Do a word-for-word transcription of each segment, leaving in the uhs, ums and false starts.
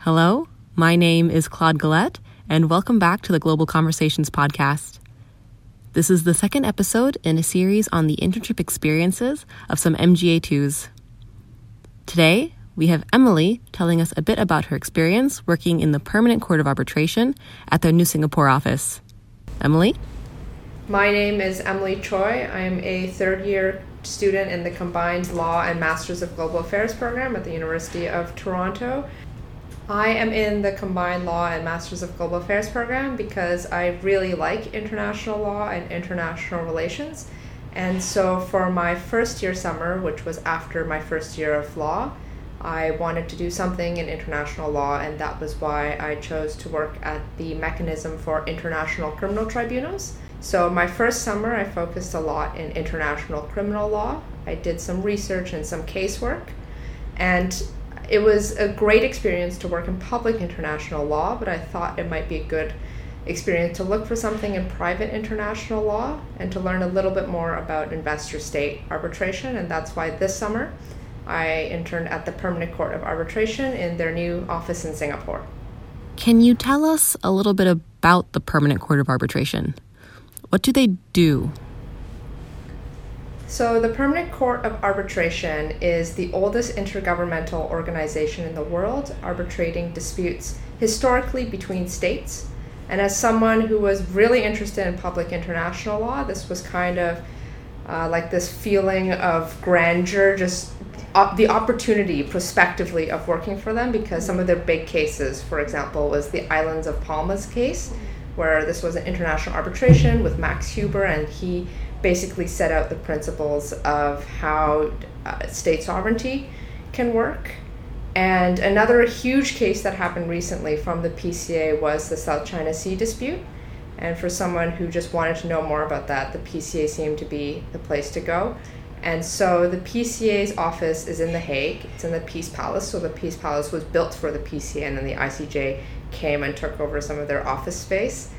Hello, my name is Claude Gillette, and welcome back to the Global Conversations podcast. This is the second episode in a series on the internship experiences of some M G A twos. Today, we have Emily telling us a bit about her experience working in the Permanent Court of Arbitration at their New Singapore office. Emily? My name is Emily Choi. I'm a third-year student in the Combined Law and Masters of Global Affairs program at the University of Toronto. I am in the Combined Law and Masters of Global Affairs program because I really like international law and international relations. And so for my first year summer, which was after my first year of law, I wanted to do something in international law, and that was why I chose to work at the Mechanism for International Criminal Tribunals. So my first summer, I focused a lot in international criminal law. I did some research and some casework, and it was a great experience to work in public international law, but I thought it might be a good experience to look for something in private international law and to learn a little bit more about investor-state arbitration. And that's why this summer I interned at the Permanent Court of Arbitration in their new office in Singapore. Can you tell us a little bit about the Permanent Court of Arbitration? What do they do? So the Permanent Court of Arbitration is the oldest intergovernmental organization in the world, arbitrating disputes historically between states. And as someone who was really interested in public international law, this was kind of uh, like this feeling of grandeur, just op- the opportunity prospectively of working for them, because some of their big cases, for example, was the Islands of Palmas case, where this was an international arbitration with Max Huber, and he basically set out the principles of how uh, state sovereignty can work. And another huge case that happened recently from the P C A was the South China Sea dispute. And for someone who just wanted to know more about that, the P C A seemed to be the place to go. And so the P C A's office is in The Hague. It's in the Peace Palace. So the Peace Palace was built for the P C A, and then the I C J came and took over some of their office space.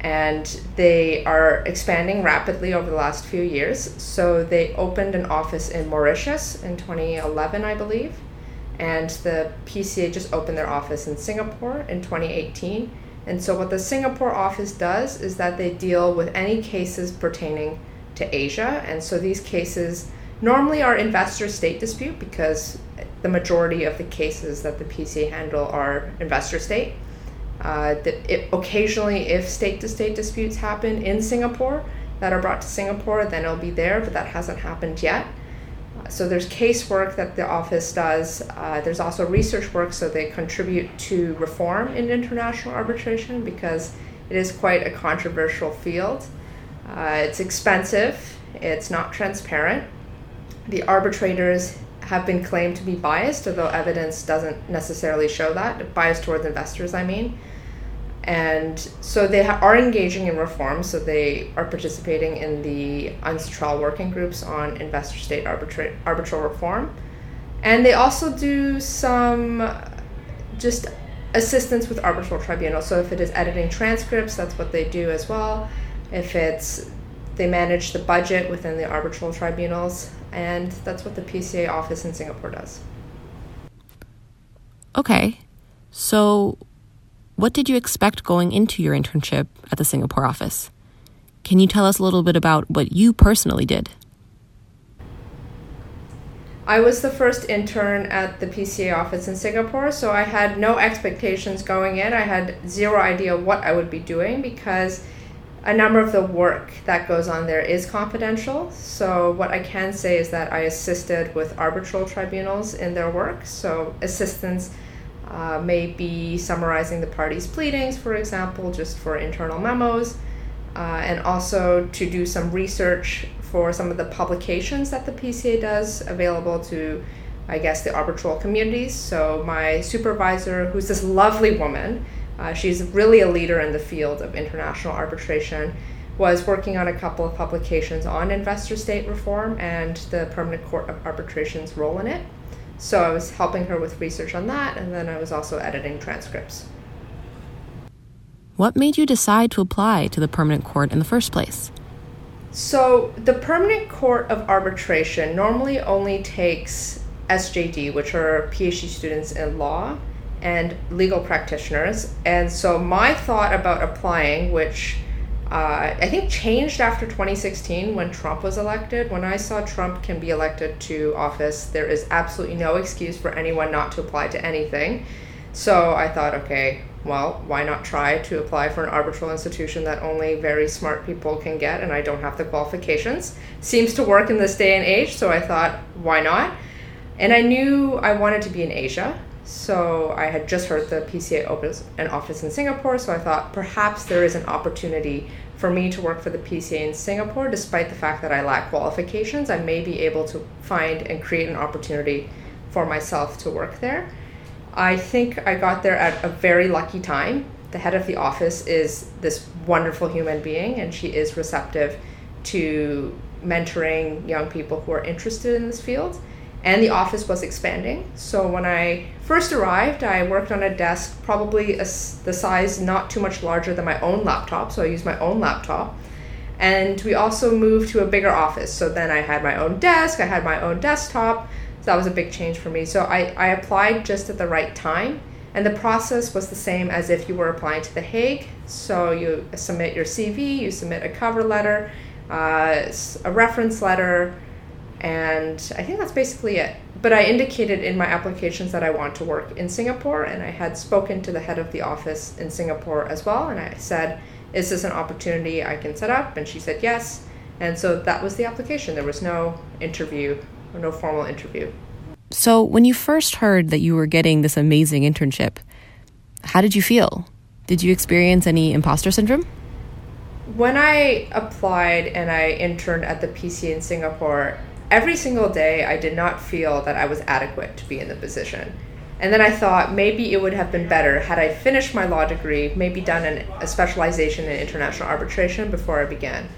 And they are expanding rapidly over the last few years. So they opened an office in Mauritius in twenty eleven, I believe. And the P C A just opened their office in Singapore in twenty eighteen. And so what the Singapore office does is that they deal with any cases pertaining to Asia. And so these cases normally are investor-state dispute, because the majority of the cases that the P C A handle are investor-state. Uh, that it, occasionally, if state-to-state disputes happen in Singapore that are brought to Singapore, then it'll be there, but that hasn't happened yet. Uh, so there's casework that the office does. Uh, there's also research work, so they contribute to reform in international arbitration, because it is quite a controversial field. Uh, it's expensive. It's not transparent. The arbitrators have been claimed to be biased, although evidence doesn't necessarily show that. Biased towards investors, I mean. And so they ha- are engaging in reform, so they are participating in the UNCITRAL working groups on investor-state arbitra- arbitral reform. And they also do some just assistance with arbitral tribunals. So if it is editing transcripts, that's what they do as well. If it's, they manage the budget within the arbitral tribunals, and that's what the P C A office in Singapore does. Okay, so what did you expect going into your internship at the Singapore office? Can you tell us a little bit about what you personally did? I was the first intern at the P C A office in Singapore, so I had no expectations going in. I had zero idea what I would be doing, because a number of the work that goes on there is confidential. So what I can say is that I assisted with arbitral tribunals in their work. So assistance uh, may be summarizing the parties' pleadings, for example, just for internal memos, uh, and also to do some research for some of the publications that the P C A does available to, I guess, the arbitral communities. So my supervisor, who's this lovely woman, Uh, she's really a leader in the field of international arbitration, was working on a couple of publications on investor-state reform and the Permanent Court of Arbitration's role in it. So I was helping her with research on that, and then I was also editing transcripts. What made you decide to apply to the Permanent Court in the first place? So the Permanent Court of Arbitration normally only takes S J D, which are PhD students in law, and legal practitioners. And so my thought about applying, which uh, I think changed after twenty sixteen when Trump was elected, when I saw Trump can be elected to office, there is absolutely no excuse for anyone not to apply to anything. So I thought, okay, well, why not try to apply for an arbitral institution that only very smart people can get and I don't have the qualifications? Seems to work in this day and age, so I thought, why not? And I knew I wanted to be in Asia, so I had just heard the P C A opens an office in Singapore, so I thought perhaps there is an opportunity for me to work for the P C A in Singapore. Despite the fact that I lack qualifications, I may be able to find and create an opportunity for myself to work there. I think I got there at a very lucky time. The head of the office is this wonderful human being, and she is receptive to mentoring young people who are interested in this field. And the office was expanding. So when I first arrived, I worked on a desk probably a, the size not too much larger than my own laptop. So I used my own laptop. And we also moved to a bigger office. So then I had my own desk, I had my own desktop. So that was a big change for me. So I, I applied just at the right time. And the process was the same as if you were applying to The Hague. So you submit your C V, you submit a cover letter, uh, a reference letter, and I think that's basically it. But I indicated in my applications that I want to work in Singapore, and I had spoken to the head of the office in Singapore as well, and I said, is this an opportunity I can set up? And she said yes. And so that was the application. There was no interview, or no formal interview. So when you first heard that you were getting this amazing internship, how did you feel? Did you experience any imposter syndrome? When I applied and I interned at the P C A in Singapore, every single day, I did not feel that I was adequate to be in the position. And then I thought maybe it would have been better had I finished my law degree, maybe done an, a specialization in international arbitration before I began.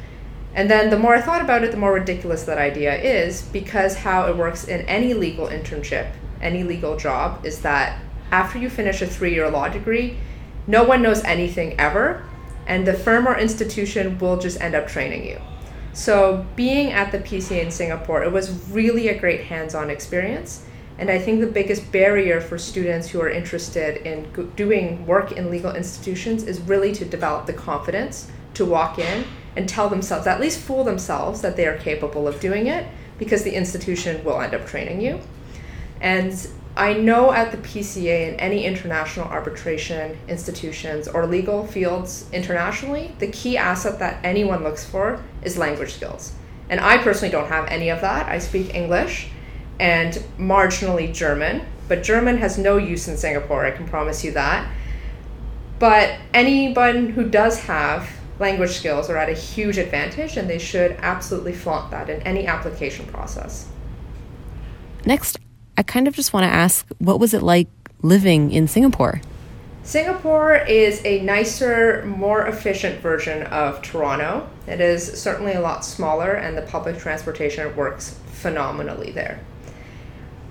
And then the more I thought about it, the more ridiculous that idea is, because how it works in any legal internship, any legal job, is that after you finish a three-year law degree, no one knows anything ever, and the firm or institution will just end up training you. So being at the P C A in Singapore, it was really a great hands-on experience. And I think the biggest barrier for students who are interested in go- doing work in legal institutions is really to develop the confidence to walk in and tell themselves, at least fool themselves, that they are capable of doing it, because the institution will end up training you. And I know at the P C A and any international arbitration institutions or legal fields internationally, the key asset that anyone looks for is language skills. And I personally don't have any of that. I speak English and marginally German, but German has no use in Singapore, I can promise you that. But anyone who does have language skills are at a huge advantage, and they should absolutely flaunt that in any application process. Next, I kind of just want to ask, what was it like living in Singapore? Singapore is a nicer, more efficient version of Toronto. It is certainly a lot smaller, and the public transportation works phenomenally there.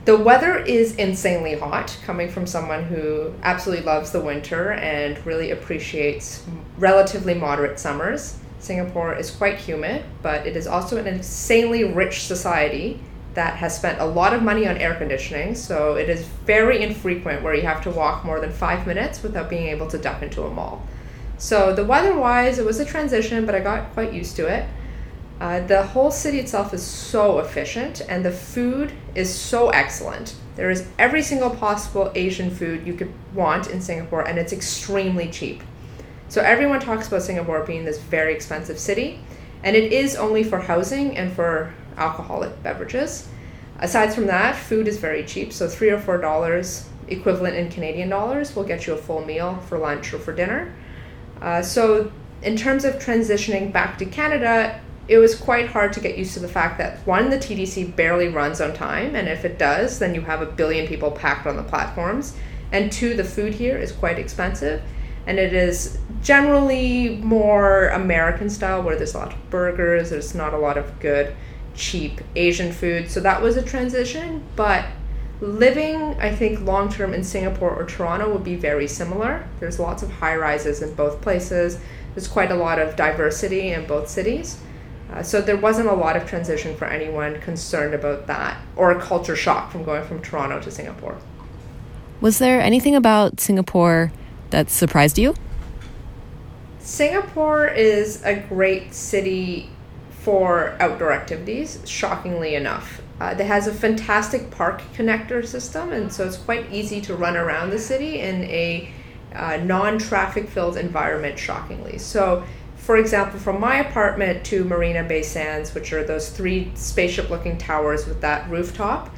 The weather is insanely hot, coming from someone who absolutely loves the winter and really appreciates relatively moderate summers. Singapore is quite humid, but it is also an insanely rich society that has spent a lot of money on air conditioning, so it is very infrequent where you have to walk more than five minutes without being able to duck into a mall. So the weather-wise, it was a transition, but I got quite used to it. Uh, the whole city itself is so efficient, and the food is so excellent. There is every single possible Asian food you could want in Singapore, and it's extremely cheap. So everyone talks about Singapore being this very expensive city, and it is only for housing and for alcoholic beverages. Aside from that, food is very cheap, so three or four dollars equivalent in Canadian dollars will get you a full meal for lunch or for dinner. Uh, so in terms of transitioning back to Canada, it was quite hard to get used to the fact that, one, the T T C barely runs on time, and if it does, then you have a billion people packed on the platforms, and two, the food here is quite expensive, and it is generally more American style, where there's a lot of burgers, there's not a lot of good cheap Asian food. So that was a transition, but living, I think, long-term in Singapore or Toronto would be very similar. There's lots of high-rises in both places. There's quite a lot of diversity in both cities. Uh, so there wasn't a lot of transition for anyone concerned about that, or a culture shock from going from Toronto to Singapore. Was there anything about Singapore that surprised you? Singapore is a great city for outdoor activities, shockingly enough. Uh, it has a fantastic park connector system, and so it's quite easy to run around the city in a uh, non-traffic-filled environment, shockingly. So, for example, from my apartment to Marina Bay Sands, which are those three spaceship-looking towers with that rooftop,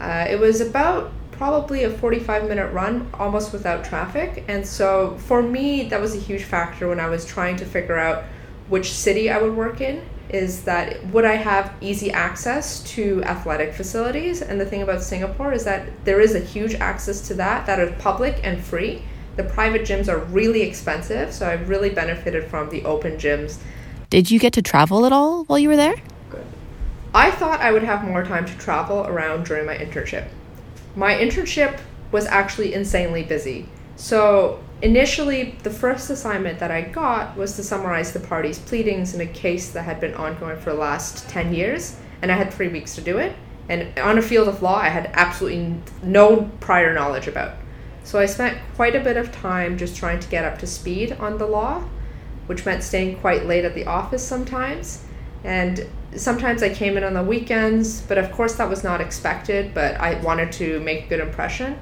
uh, it was about probably a forty-five minute run, almost without traffic. And so for me, that was a huge factor when I was trying to figure out which city I would work in, is that would I have easy access to athletic facilities? And the thing about Singapore is that there is a huge access to that, that is public and free. The private gyms are really expensive, so I really benefited from the open gyms. Did you get to travel at all while you were there? Good. I thought I would have more time to travel around during my internship. My internship was actually insanely busy. So initially, the first assignment that I got was to summarize the parties' pleadings in a case that had been ongoing for the last ten years, and I had three weeks to do it. And on a field of law I had absolutely no prior knowledge about. So I spent quite a bit of time just trying to get up to speed on the law, which meant staying quite late at the office sometimes. And sometimes I came in on the weekends, but of course that was not expected, but I wanted to make a good impression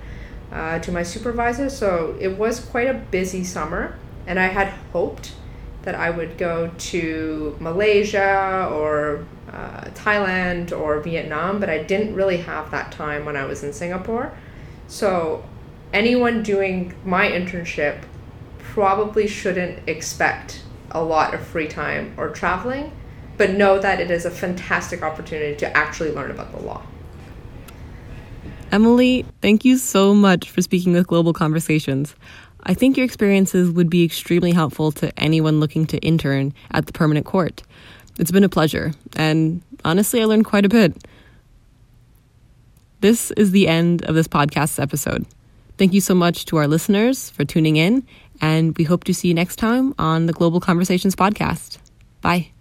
uh, to my supervisor. So it was quite a busy summer, and I had hoped that I would go to Malaysia or uh, Thailand or Vietnam, but I didn't really have that time when I was in Singapore. So anyone doing my internship probably shouldn't expect a lot of free time or traveling, but know that it is a fantastic opportunity to actually learn about the law. Emily, thank you so much for speaking with Global Conversations. I think your experiences would be extremely helpful to anyone looking to intern at the Permanent Court. It's been a pleasure, and honestly, I learned quite a bit. This is the end of this podcast's episode. Thank you so much to our listeners for tuning in, and we hope to see you next time on the Global Conversations podcast. Bye.